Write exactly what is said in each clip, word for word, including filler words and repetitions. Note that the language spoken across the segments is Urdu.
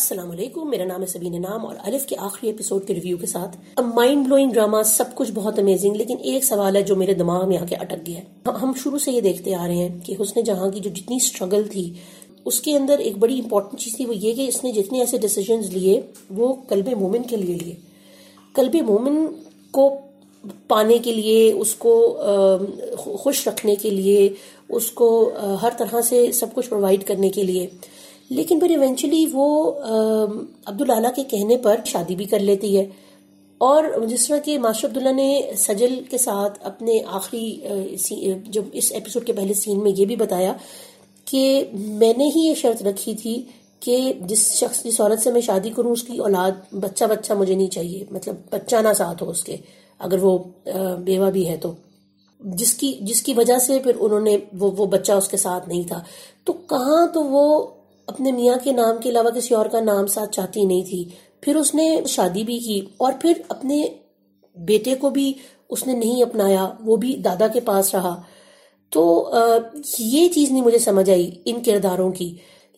السلام علیکم، میرا نام ہے سبین نام اور الف کے آخری ایپیسوڈ کے ریویو کے ساتھ مائنڈ بلوئنگ ڈراما، سب کچھ بہت امیزنگ، لیکن ایک سوال ہے جو میرے دماغ میں آ کے اٹک گیا ہے. ہم شروع سے یہ دیکھتے آ رہے ہیں کہ حسن جہاں کی جو جتنی اسٹرگل تھی اس کے اندر ایک بڑی امپورٹنٹ چیز تھی، وہ یہ کہ اس نے جتنے ایسے ڈیسیجنز لیے وہ قلب مومن کے لیے لیے قلب مومن کو پانے کے لیے، اس کو خوش رکھنے کے لیے، اس کو ہر طرح سے سب کچھ پرووائڈ کرنے کے لیے. لیکن پھر ایونچولی وہ عبداللہ کے کہنے پر شادی بھی کر لیتی ہے، اور جس طرح کہ ماسٹر عبداللہ نے سجل کے ساتھ اپنے آخری جو اس ایپیسوڈ کے پہلے سین میں یہ بھی بتایا کہ میں نے ہی یہ شرط رکھی تھی کہ جس شخص کی عورت سے میں شادی کروں اس کی اولاد بچہ بچہ مجھے نہیں چاہیے، مطلب بچہ نہ ساتھ ہو اس کے، اگر وہ بیوہ بھی ہے تو، جس کی جس کی وجہ سے پھر انہوں نے وہ وہ بچہ اس کے ساتھ نہیں تھا. تو کہاں تو وہ اپنے میاں کے نام کے علاوہ کسی اور کا نام ساتھ چاہتی نہیں تھی. پھر اس نے شادی بھی کی اور پھر اپنے بیٹے کو بھی اس نے نہیں اپنایا، وہ بھی دادا کے پاس رہا. تو یہ چیز نہیں مجھے سمجھ آئی ان کرداروں کی.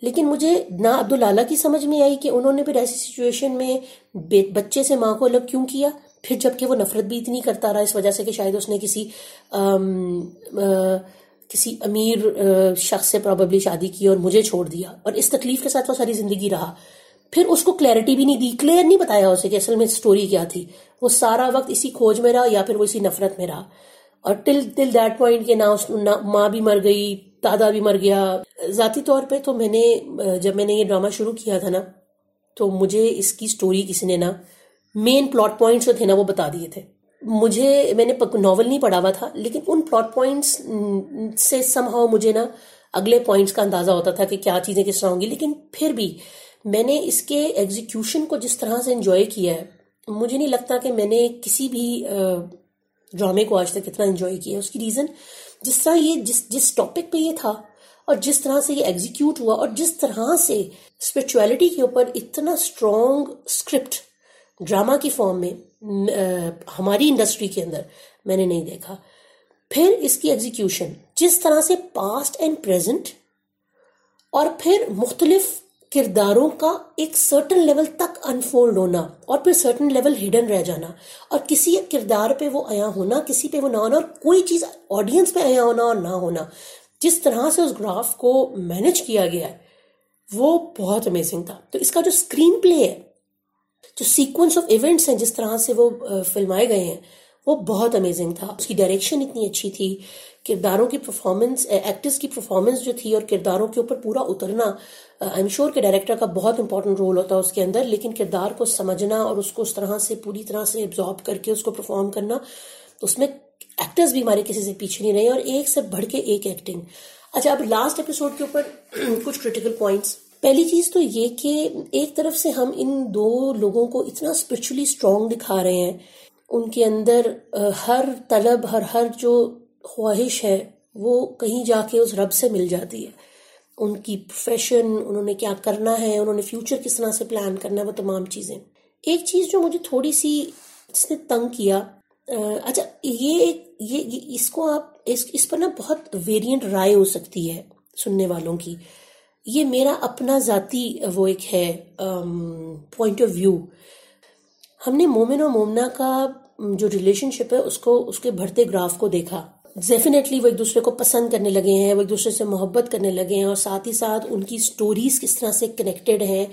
لیکن مجھے نہ عبداللہ کی سمجھ میں آئی کہ انہوں نے پھر ایسی سچویشن میں بچے سے ماں کو الگ کیوں کیا، پھر جبکہ وہ نفرت بھی اتنی کرتا رہا اس وجہ سے کہ شاید اس نے کسی آم, آ, کسی امیر آ, شخص سے پرابیبلی شادی کی اور مجھے چھوڑ دیا، اور اس تکلیف کے ساتھ وہ ساری زندگی رہا. پھر اس کو کلیئرٹی بھی نہیں دی، کلیئر نہیں بتایا اسے کہ اصل میں سٹوری کیا تھی. وہ سارا وقت اسی کھوج میں رہا یا پھر وہ اسی نفرت میں رہا، اور ٹل ٹل دیٹ پوائنٹ کہ نہ ماں بھی مر گئی، دادا بھی مر گیا. ذاتی طور پہ تو میں نے جب میں نے یہ ڈرامہ شروع کیا تھا نا، تو مجھے اس کی سٹوری کسی نے نا مین پلاٹ پوائنٹس جو تھے نا وہ بتا دیے تھے. مجھے میں نے ناول نہیں پڑھا ہوا تھا، لیکن ان پلاٹ پوائنٹس سے سم ہاؤ مجھے نا اگلے پوائنٹس کا اندازہ ہوتا تھا کہ کیا چیزیں کس طرح ہوں گی. لیکن پھر بھی میں نے اس کے ایگزیکیوشن کو جس طرح سے انجوائے کیا ہے، مجھے نہیں لگتا کہ میں نے کسی بھی ڈرامے کو آج تک اتنا انجوائے کیا ہے. اس کی ریزن جس طرح یہ جس جس ٹاپک پہ یہ تھا اور جس طرح سے یہ ایگزیکیوٹ ہوا، اور جس طرح سے اسپرچویلٹی کے اوپر اتنا اسٹرانگ اسکرپٹ ڈرامہ کی فارم میں ہماری انڈسٹری کے اندر میں نے نہیں دیکھا. پھر اس کی ایگزیکیوشن جس طرح سے پاسٹ اینڈ پریزنٹ اور پھر مختلف کرداروں کا ایک سرٹن لیول تک انفولڈ ہونا اور پھر سرٹن لیول ہڈن رہ جانا، اور کسی ایک کردار پہ وہ آیا ہونا، کسی پہ وہ نہ ہونا، اور کوئی چیز آڈینس پہ آیا ہونا اور نہ ہونا، جس طرح سے اس گراف کو مینج کیا گیا ہے وہ بہت امیزنگ تھا. تو اس کا جو اسکرین پلے ہے، جو سیکوینس آف ایونٹس ہیں، جس طرح سے وہ فلمائے گئے ہیں، وہ بہت امیزنگ تھا. اس کی ڈائریکشن اتنی اچھی تھی، کرداروں کی پرفارمنس، ایکٹرز کی پرفارمنس جو تھی اور کرداروں کے اوپر پورا اترنا. آئی ایم شیور کہ ڈائریکٹر کا بہت امپورٹنٹ رول ہوتا ہے اس کے اندر، لیکن کردار کو سمجھنا اور اس کو اس طرح سے پوری طرح سے ابزارب کر کے اس کو پرفارم کرنا، اس میں ایکٹرز بھی ہمارے کسی سے پیچھے نہیں رہے، اور ایک سے بڑھ کے ایک ایکٹنگ. اچھا، اب لاسٹ ایپیسوڈ کے اوپر کچھ کریٹیکل پوائنٹس. پہلی چیز تو یہ کہ ایک طرف سے ہم ان دو لوگوں کو اتنا اسپرچولی اسٹرانگ دکھا رہے ہیں، ان کے اندر ہر طلب، ہر ہر جو خواہش ہے وہ کہیں جا کے اس رب سے مل جاتی ہے. ان کی پروفیشن، انہوں نے کیا کرنا ہے، انہوں نے فیوچر کس طرح سے پلان کرنا ہے، وہ تمام چیزیں. ایک چیز جو مجھے تھوڑی سی اس نے تنگ کیا، اچھا یہ یہ اس کو آپ اس اس پر نا بہت ویریئنٹ رائے ہو سکتی ہے سننے والوں کی. یہ میرا اپنا ذاتی وہ ایک ہے پوائنٹ آف ویو. ہم نے مومن اور مومنہ کا جو ریلیشن شپ ہے اس کو اس کے بڑھتے گراف کو دیکھا. ڈیفینیٹلی وہ ایک دوسرے کو پسند کرنے لگے ہیں، وہ ایک دوسرے سے محبت کرنے لگے ہیں، اور ساتھ ہی ساتھ ان کی سٹوریز کس طرح سے کنیکٹڈ ہیں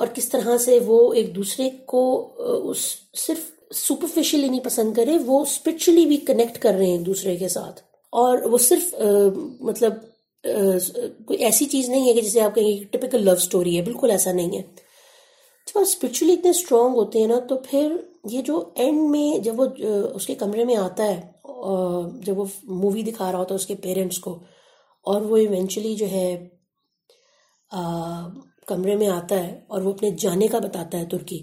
اور کس طرح سے وہ ایک دوسرے کو اس صرف سپرفیشلی نہیں پسند کرے، وہ اسپرچولی بھی کنیکٹ کر رہے ہیں ایک دوسرے کے ساتھ. اور وہ صرف مطلب کوئی ایسی چیز نہیں ہے کہ جسے آپ کہیں ٹپیکل لو سٹوری ہے، بالکل ایسا نہیں ہے. جب آپ اسپرچولی اتنے اسٹرانگ ہوتے ہیں نا، تو پھر یہ جو اینڈ میں جب وہ اس کے کمرے میں آتا ہے، جب وہ مووی دکھا رہا ہوتا ہے اس کے پیرنٹس کو، اور وہ ایونچولی جو ہے کمرے میں آتا ہے اور وہ اپنے جانے کا بتاتا ہے ترکی،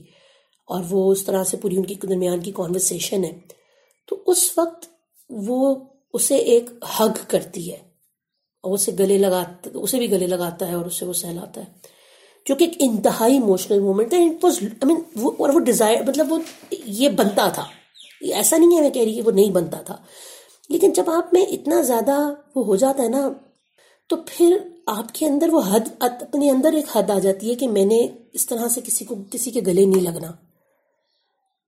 اور وہ اس طرح سے پوری ان کی درمیان کی کانورسیشن ہے، تو اس وقت وہ اسے ایک ہگ کرتی ہے اور اسے گلے لگاتا اسے بھی گلے لگاتا ہے اور اسے وہ سہلاتا ہے، جو کہ ایک انتہائی ایموشنل مومنٹ ہے. اٹ واز آئی مین وہ اور وہ ڈیزائر مطلب وہ یہ بنتا تھا، ایسا نہیں ہے میں کہہ رہی کہ وہ نہیں بنتا تھا، لیکن جب آپ میں اتنا زیادہ وہ ہو جاتا ہے نا، تو پھر آپ کے اندر وہ حد اپنے اندر ایک حد آ جاتی ہے کہ میں نے اس طرح سے کسی کو کسی کے گلے نہیں لگنا.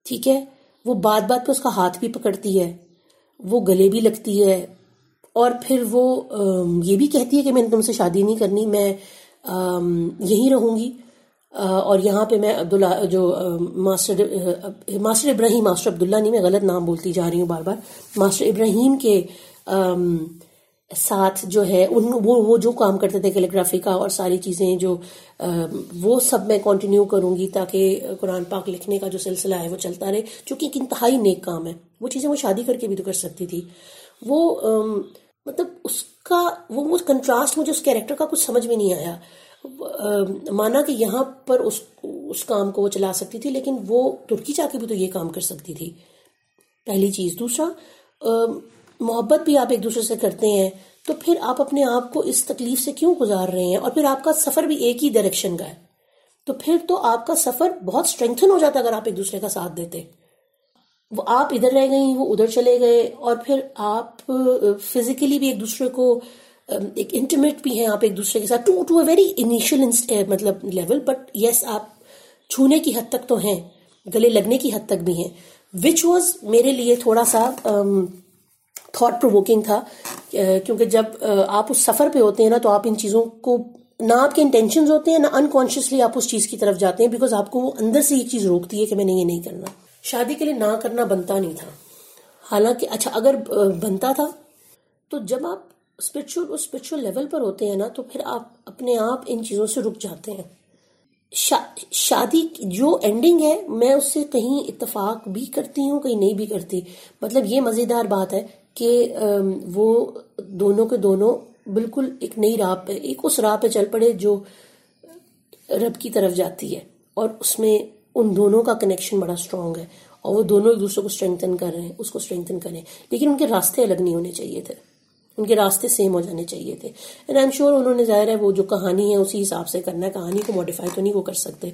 ٹھیک ہے, وہ بات بات پہ اس کا ہاتھ بھی پکڑتی ہے, وہ گلے بھی لگتی ہے, اور پھر وہ یہ بھی کہتی ہے کہ میں نے تم سے شادی نہیں کرنی, میں یہیں رہوں گی. اور یہاں پہ میں عبداللہ جو master master Ibrahim master Abdullah نہیں, میں غلط نام بولتی جا رہی ہوں بار بار, ماسٹر ابراہیم کے ساتھ جو ہے ان وہ وہ جو کام کرتے تھے کیلیگرافی کا اور ساری چیزیں جو وہ سب میں کنٹینیو کروں گی تاکہ قرآن پاک لکھنے کا جو سلسلہ ہے وہ چلتا رہے, جو کہ ایک انتہائی نیک کام ہے. وہ چیزیں وہ شادی کر کے بھی تو کر سکتی تھی. وہ مطلب اس کا وہ کنٹراسٹ مجھے اس کیریکٹر کا کچھ سمجھ میں نہیں آیا. مانا کہ یہاں پر اس اس کام کو وہ چلا سکتی تھی, لیکن وہ ترکی جا کے بھی تو یہ کام کر سکتی تھی, پہلی چیز. دوسرا, محبت بھی آپ ایک دوسرے سے کرتے ہیں تو پھر آپ اپنے آپ کو اس تکلیف سے کیوں گزار رہے ہیں, اور پھر آپ کا سفر بھی ایک ہی ڈائریکشن کا ہے, تو پھر تو آپ کا سفر بہت اسٹرینتھن ہو جاتا اگر آپ ایک دوسرے کا ساتھ دیتے. وہ آپ ادھر رہ گئیں, وہ ادھر چلے گئے, اور پھر آپ فزیکلی بھی ایک دوسرے کو ایک انٹیمیٹ بھی ہیں آپ ایک دوسرے کے ساتھ, to to a very initial مطلب لیول, بٹ یس آپ چھونے کی حد تک تو ہیں, گلے لگنے کی حد تک بھی ہیں, وچ واز میرے لیے تھوڑا سا تھاٹ پرووکنگ تھا. کیونکہ جب آپ اس سفر پہ ہوتے ہیں نا تو آپ ان چیزوں کو نہ آپ کے انٹینشنز ہوتے ہیں نہ انکانشیسلی آپ اس چیز کی طرف جاتے ہیں, بیکاز آپ کو وہ اندر سے ایک چیز روکتی ہے کہ میں نے یہ نہیں کرنا. شادی کے لیے نہ کرنا بنتا نہیں تھا, حالانکہ اچھا اگر بنتا تھا تو جب آپ اسپرچل اس اسپرچل لیول پر ہوتے ہیں نا تو پھر آپ اپنے آپ ان چیزوں سے رک جاتے ہیں. شا, شادی جو اینڈنگ ہے میں اس سے کہیں اتفاق بھی کرتی ہوں کہیں نہیں بھی کرتی. مطلب یہ مزیدار بات ہے کہ وہ دونوں کے دونوں بالکل ایک نئی راہ پہ ایک اس راہ پہ چل پڑے جو رب کی طرف جاتی ہے, اور اس میں ان دونوں کا کنیکشن بڑا اسٹرانگ ہے, اور وہ دونوں ایک دوسرے کو اسٹرینگتھن کر رہے ہیں, اس کو اسٹرینگتھن کریں, لیکن ان کے راستے الگ نہیں ہونے چاہیے تھے, ان کے راستے سیم ہو جانے چاہیے تھے. اینڈ آئی ایم شیور انہوں نے ظاہر ہے وہ جو کہانی ہے اسی حساب سے کرنا ہے, کہانی کو ماڈیفائی تو نہیں وہ کر سکتے.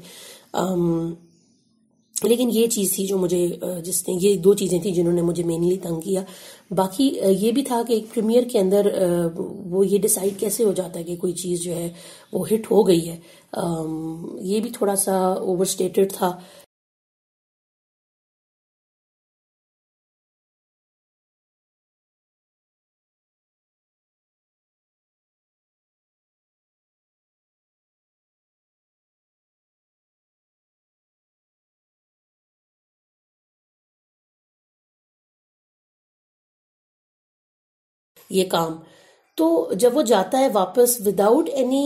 um, لیکن یہ چیز تھی جو مجھے جس نے یہ دو چیزیں تھیں جنہوں نے مجھے مینلی تنگ کیا. باقی یہ بھی تھا کہ ایک پریمیئر کے اندر وہ یہ ڈیسائیڈ کیسے ہو جاتا ہے کہ کوئی چیز جو ہے وہ ہٹ ہو گئی ہے, یہ بھی تھوڑا سا اوور اسٹیٹڈ تھا. یہ کام تو جب وہ جاتا ہے واپس without any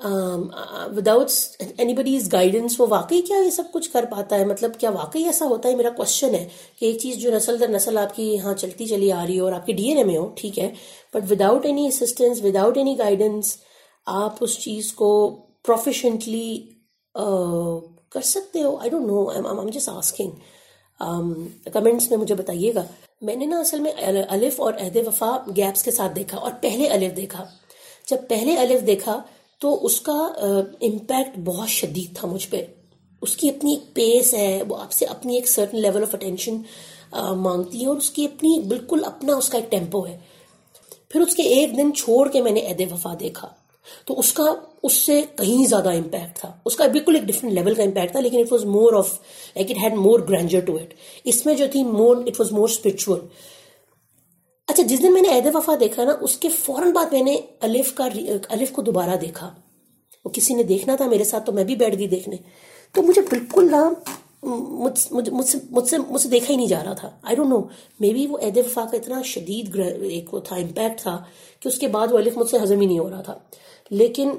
without any buddy's guidance, وہ واقعی کیا یہ سب کچھ کر پاتا ہے؟ مطلب کیا واقعی ایسا ہوتا ہے؟ میرا کوشچن ہے کہ ایک چیز جو نسل در نسل آپ کی یہاں چلتی چلی آ رہی ہو اور آپ کے ڈی این اے میں ہو, ٹھیک ہے, but without any assistance without any guidance آپ اس چیز کو پروفیشنٹلی کر سکتے ہو؟ I don't know, I am just asking. Comments میں مجھے بتائیے گا. میں نے نا اصل میں الف اور عہد وفا گیپس کے ساتھ دیکھا, اور پہلے الف دیکھا. جب پہلے الف دیکھا تو اس کا امپیکٹ بہت شدید تھا مجھ پہ. اس کی اپنی ایک پیس ہے, وہ آپ سے اپنی ایک سرٹن لیول آف اٹینشن مانگتی ہے, اور اس کی اپنی بالکل اپنا اس کا ایک ٹیمپو ہے. پھر اس کے ایک دن چھوڑ کے میں نے عہد وفا دیکھا تو اس کا اس سے کہیں زیادہ امپیکٹ تھا, اس کا بالکل ایک ڈفرنٹ لیول کا امپیکٹ تھا, لیکن it was more of like it had more grinder to it. اس میں جو تھی more it was more spiritual. اچھا, جس دن میں نے عہد وفا دیکھا نا اس کے فوراً بعد میں نے الف کا الف کو دوبارہ دیکھا. وہ کسی نے دیکھنا تھا میرے ساتھ تو میں بھی بیٹھ گئی دیکھنے, تو مجھے بالکل نہ مجھ سے مجھ سے مجھ سے دیکھا ہی نہیں جا رہا تھا. آئی ڈونٹ نو, مے بی وہ عہد وفا کا اتنا شدید ایک وہ تھا امپیکٹ تھا کہ اس کے بعد وہ الف مجھ سے ہضم ہی نہیں ہو رہا تھا. لیکن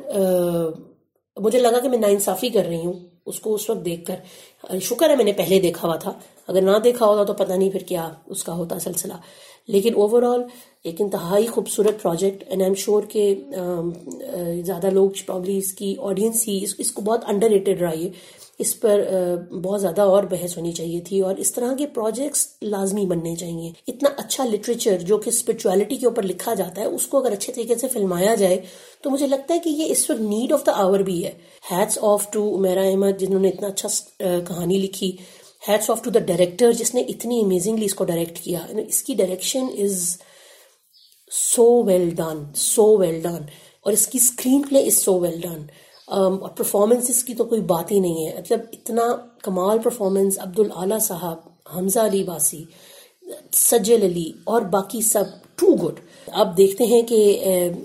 مجھے لگا کہ میں ناانصافی کر رہی ہوں اس کو اس وقت دیکھ کر. شکر ہے میں نے پہلے دیکھا ہوا تھا, اگر نہ دیکھا ہوتا تو پتہ نہیں پھر کیا اس کا ہوتا سلسلہ. لیکن اوور آل ایک انتہائی خوبصورت project, and I am sure کہ زیادہ لوگ پرابلی اس کی آڈینس ہی اس کو بہت انڈر ریٹڈ رہا ہے. اس پر بہت زیادہ اور بحث ہونی چاہیے تھی, اور اس طرح کے پروجیکٹس لازمی بننے چاہیے. اتنا اچھا لٹریچر جو کہ اسپرچویلٹی کے اوپر لکھا جاتا ہے اس کو اگر اچھے طریقے سے فلمایا جائے تو مجھے لگتا ہے کہ یہ اس وقت نیڈ آف دا آور بھی ہے. Hats off to Umera Ahmed جنہوں نے اتنا اچھا کہانی لکھی, hats off to the director جس نے اتنی امیزنگلی اس کو ڈائریکٹ کیا. اس کی direction is so well done so well done اور اس کی screenplay is so well done اور پرفارمنسز کی تو کوئی بات ہی نہیں ہے. مطلب اتنا کمال پرفارمنس عبد الاعلیٰ صاحب, حمزہ علی باسی, سجل علی اور باقی سب ٹو گڈ. آپ دیکھتے ہیں کہ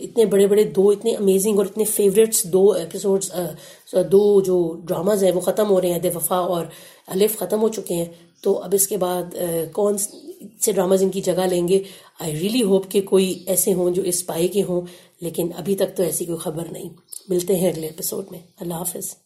اتنے بڑے بڑے دو اتنے امیزنگ اور اتنے فیوریٹس دو ایپیسوڈس دو جو ڈراماز ہیں وہ ختم ہو رہے ہیں, بے وفا اور الف ختم ہو چکے ہیں, تو اب اس کے بعد کون سے ڈراماز ان کی جگہ لیں گے. آئی ریئلی ہوپ کہ کوئی ایسے ہوں جو اس پائے کے ہوں, لیکن ابھی تک تو ایسی کوئی خبر نہیں. ملتے ہیں اگلے ایپیسوڈ میں. اللہ حافظ.